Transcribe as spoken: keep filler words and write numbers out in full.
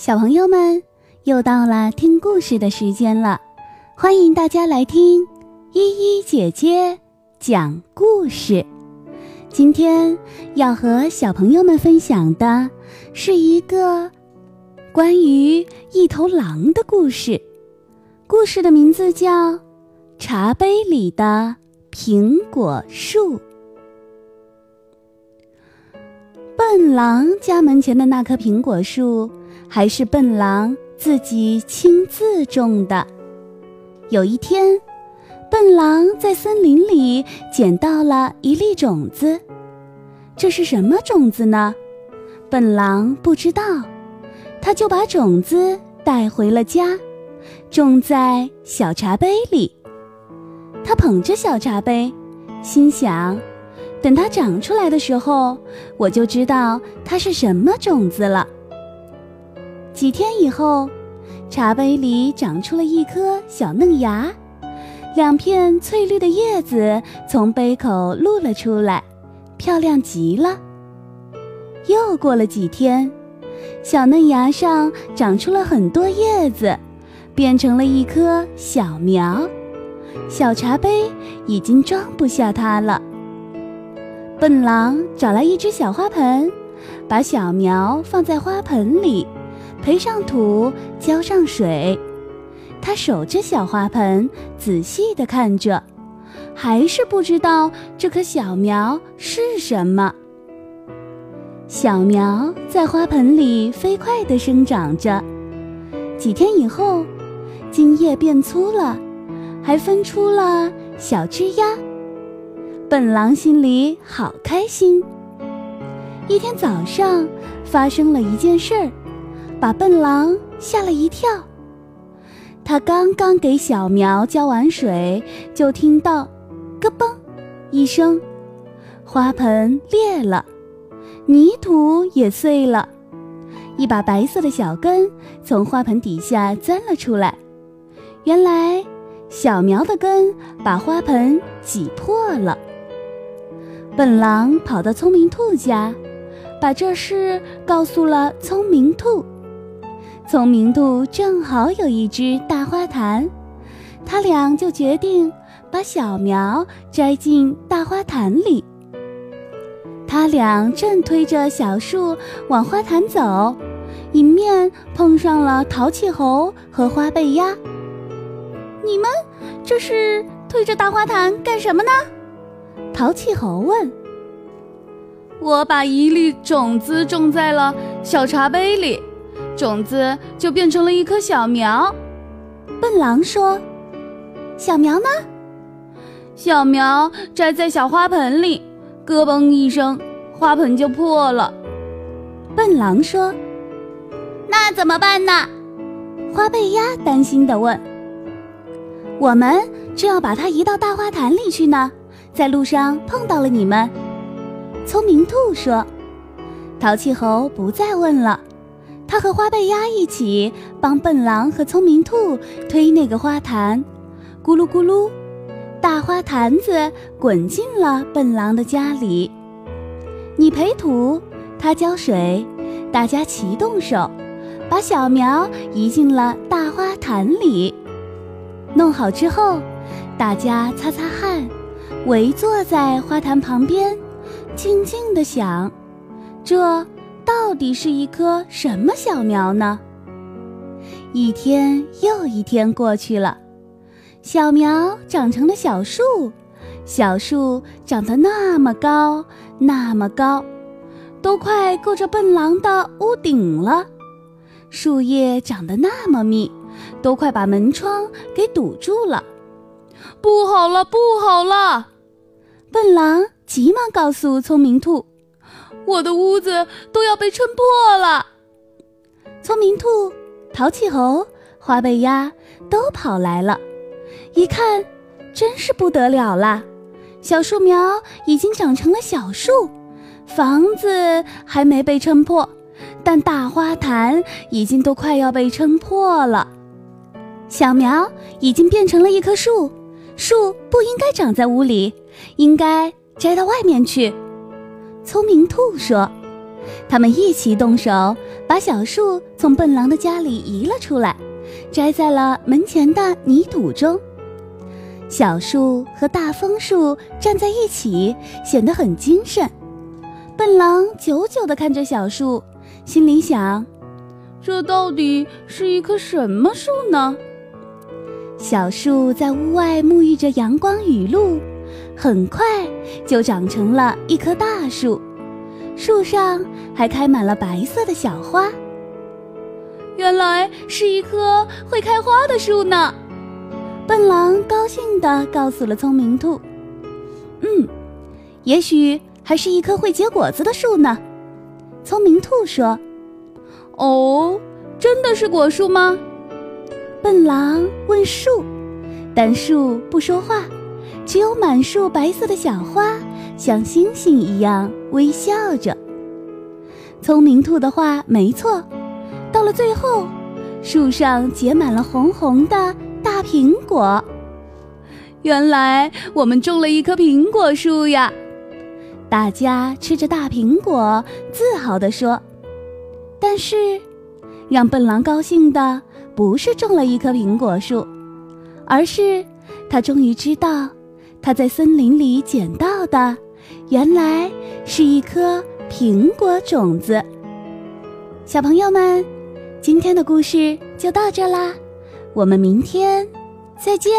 小朋友们，又到了听故事的时间了，欢迎大家来听依依姐姐讲故事。今天要和小朋友们分享的是一个关于一头狼的故事，故事的名字叫《茶杯里的苹果树》。笨狼家门前的那棵苹果树还是笨狼自己亲自种的。有一天，笨狼在森林里捡到了一粒种子。这是什么种子呢？笨狼不知道，他就把种子带回了家，种在小茶杯里。他捧着小茶杯，心想，等它长出来的时候，我就知道它是什么种子了。几天以后，茶杯里长出了一颗小嫩芽，两片翠绿的叶子从杯口露了出来，漂亮极了。又过了几天，小嫩芽上长出了很多叶子，变成了一棵小苗，小茶杯已经装不下它了。笨狼找来一只小花盆，把小苗放在花盆里，培上土，浇上水。他守着小花盆，仔细地看着，还是不知道这棵小苗是什么。小苗在花盆里飞快地生长着，几天以后，茎叶变粗了，还分出了小枝丫。笨狼心里好开心。一天早上，发生了一件事儿，把笨狼吓了一跳。他刚刚给小苗浇完水，就听到咯嘣一声，花盆裂了，泥土也碎了，一把白色的小根从花盆底下钻了出来。原来小苗的根把花盆挤破了。笨狼跑到聪明兔家，把这事告诉了聪明兔。聪明兔正好有一只大花坛，他俩就决定把小苗摘进大花坛里。他俩正推着小树往花坛走，迎面碰上了淘气猴和花背鸭。你们这是推着大花坛干什么呢？淘气猴问。我把一粒种子种在了小茶杯里，种子就变成了一棵小苗。笨狼说。小苗呢？小苗摘在小花盆里，咯嘣一声，花盆就破了。笨狼说。那怎么办呢？花背鸭担心地问。我们正要把它移到大花坛里去呢，在路上碰到了你们。聪明兔说。淘气猴不再问了，他和花背鸭一起帮笨狼和聪明兔推那个花坛，咕噜咕噜，大花坛子滚进了笨狼的家里。你培土，他浇水，大家齐动手，把小苗移进了大花坛里。弄好之后，大家擦擦汗，围坐在花坛旁边，静静地想，这到底是一棵什么小苗呢？一天又一天过去了，小苗长成了小树，小树长得那么高，那么高，都快够着笨狼的屋顶了。树叶长得那么密，都快把门窗给堵住了。不好了，不好了！笨狼急忙告诉聪明兔。我的屋子都要被撑破了。聪明兔、淘气猴、花背鸭都跑来了，一看，真是不得了啦！小树苗已经长成了小树，房子还没被撑破，但大花坛已经都快要被撑破了。小苗已经变成了一棵树，树不应该长在屋里，应该摘到外面去。聪明兔说。他们一起动手把小树从笨狼的家里移了出来，摘在了门前的泥土中。小树和大枫树站在一起，显得很精神。笨狼久久地看着小树，心里想，这到底是一棵什么树呢？小树在屋外沐浴着阳光雨露，很快就长成了一棵大树，树上还开满了白色的小花。原来是一棵会开花的树呢！笨狼高兴地告诉了聪明兔。嗯，也许还是一棵会结果子的树呢。聪明兔说。哦，真的是果树吗？笨狼问树，但树不说话，只有满树白色的小花像星星一样微笑着。聪明兔的话没错，到了最后，树上结满了红红的大苹果。原来我们种了一棵苹果树呀！大家吃着大苹果，自豪地说。但是，让笨狼高兴的不是种了一棵苹果树，而是他终于知道，他在森林里捡到的原来是一颗苹果种子。小朋友们，今天的故事就到这啦，我们明天再见。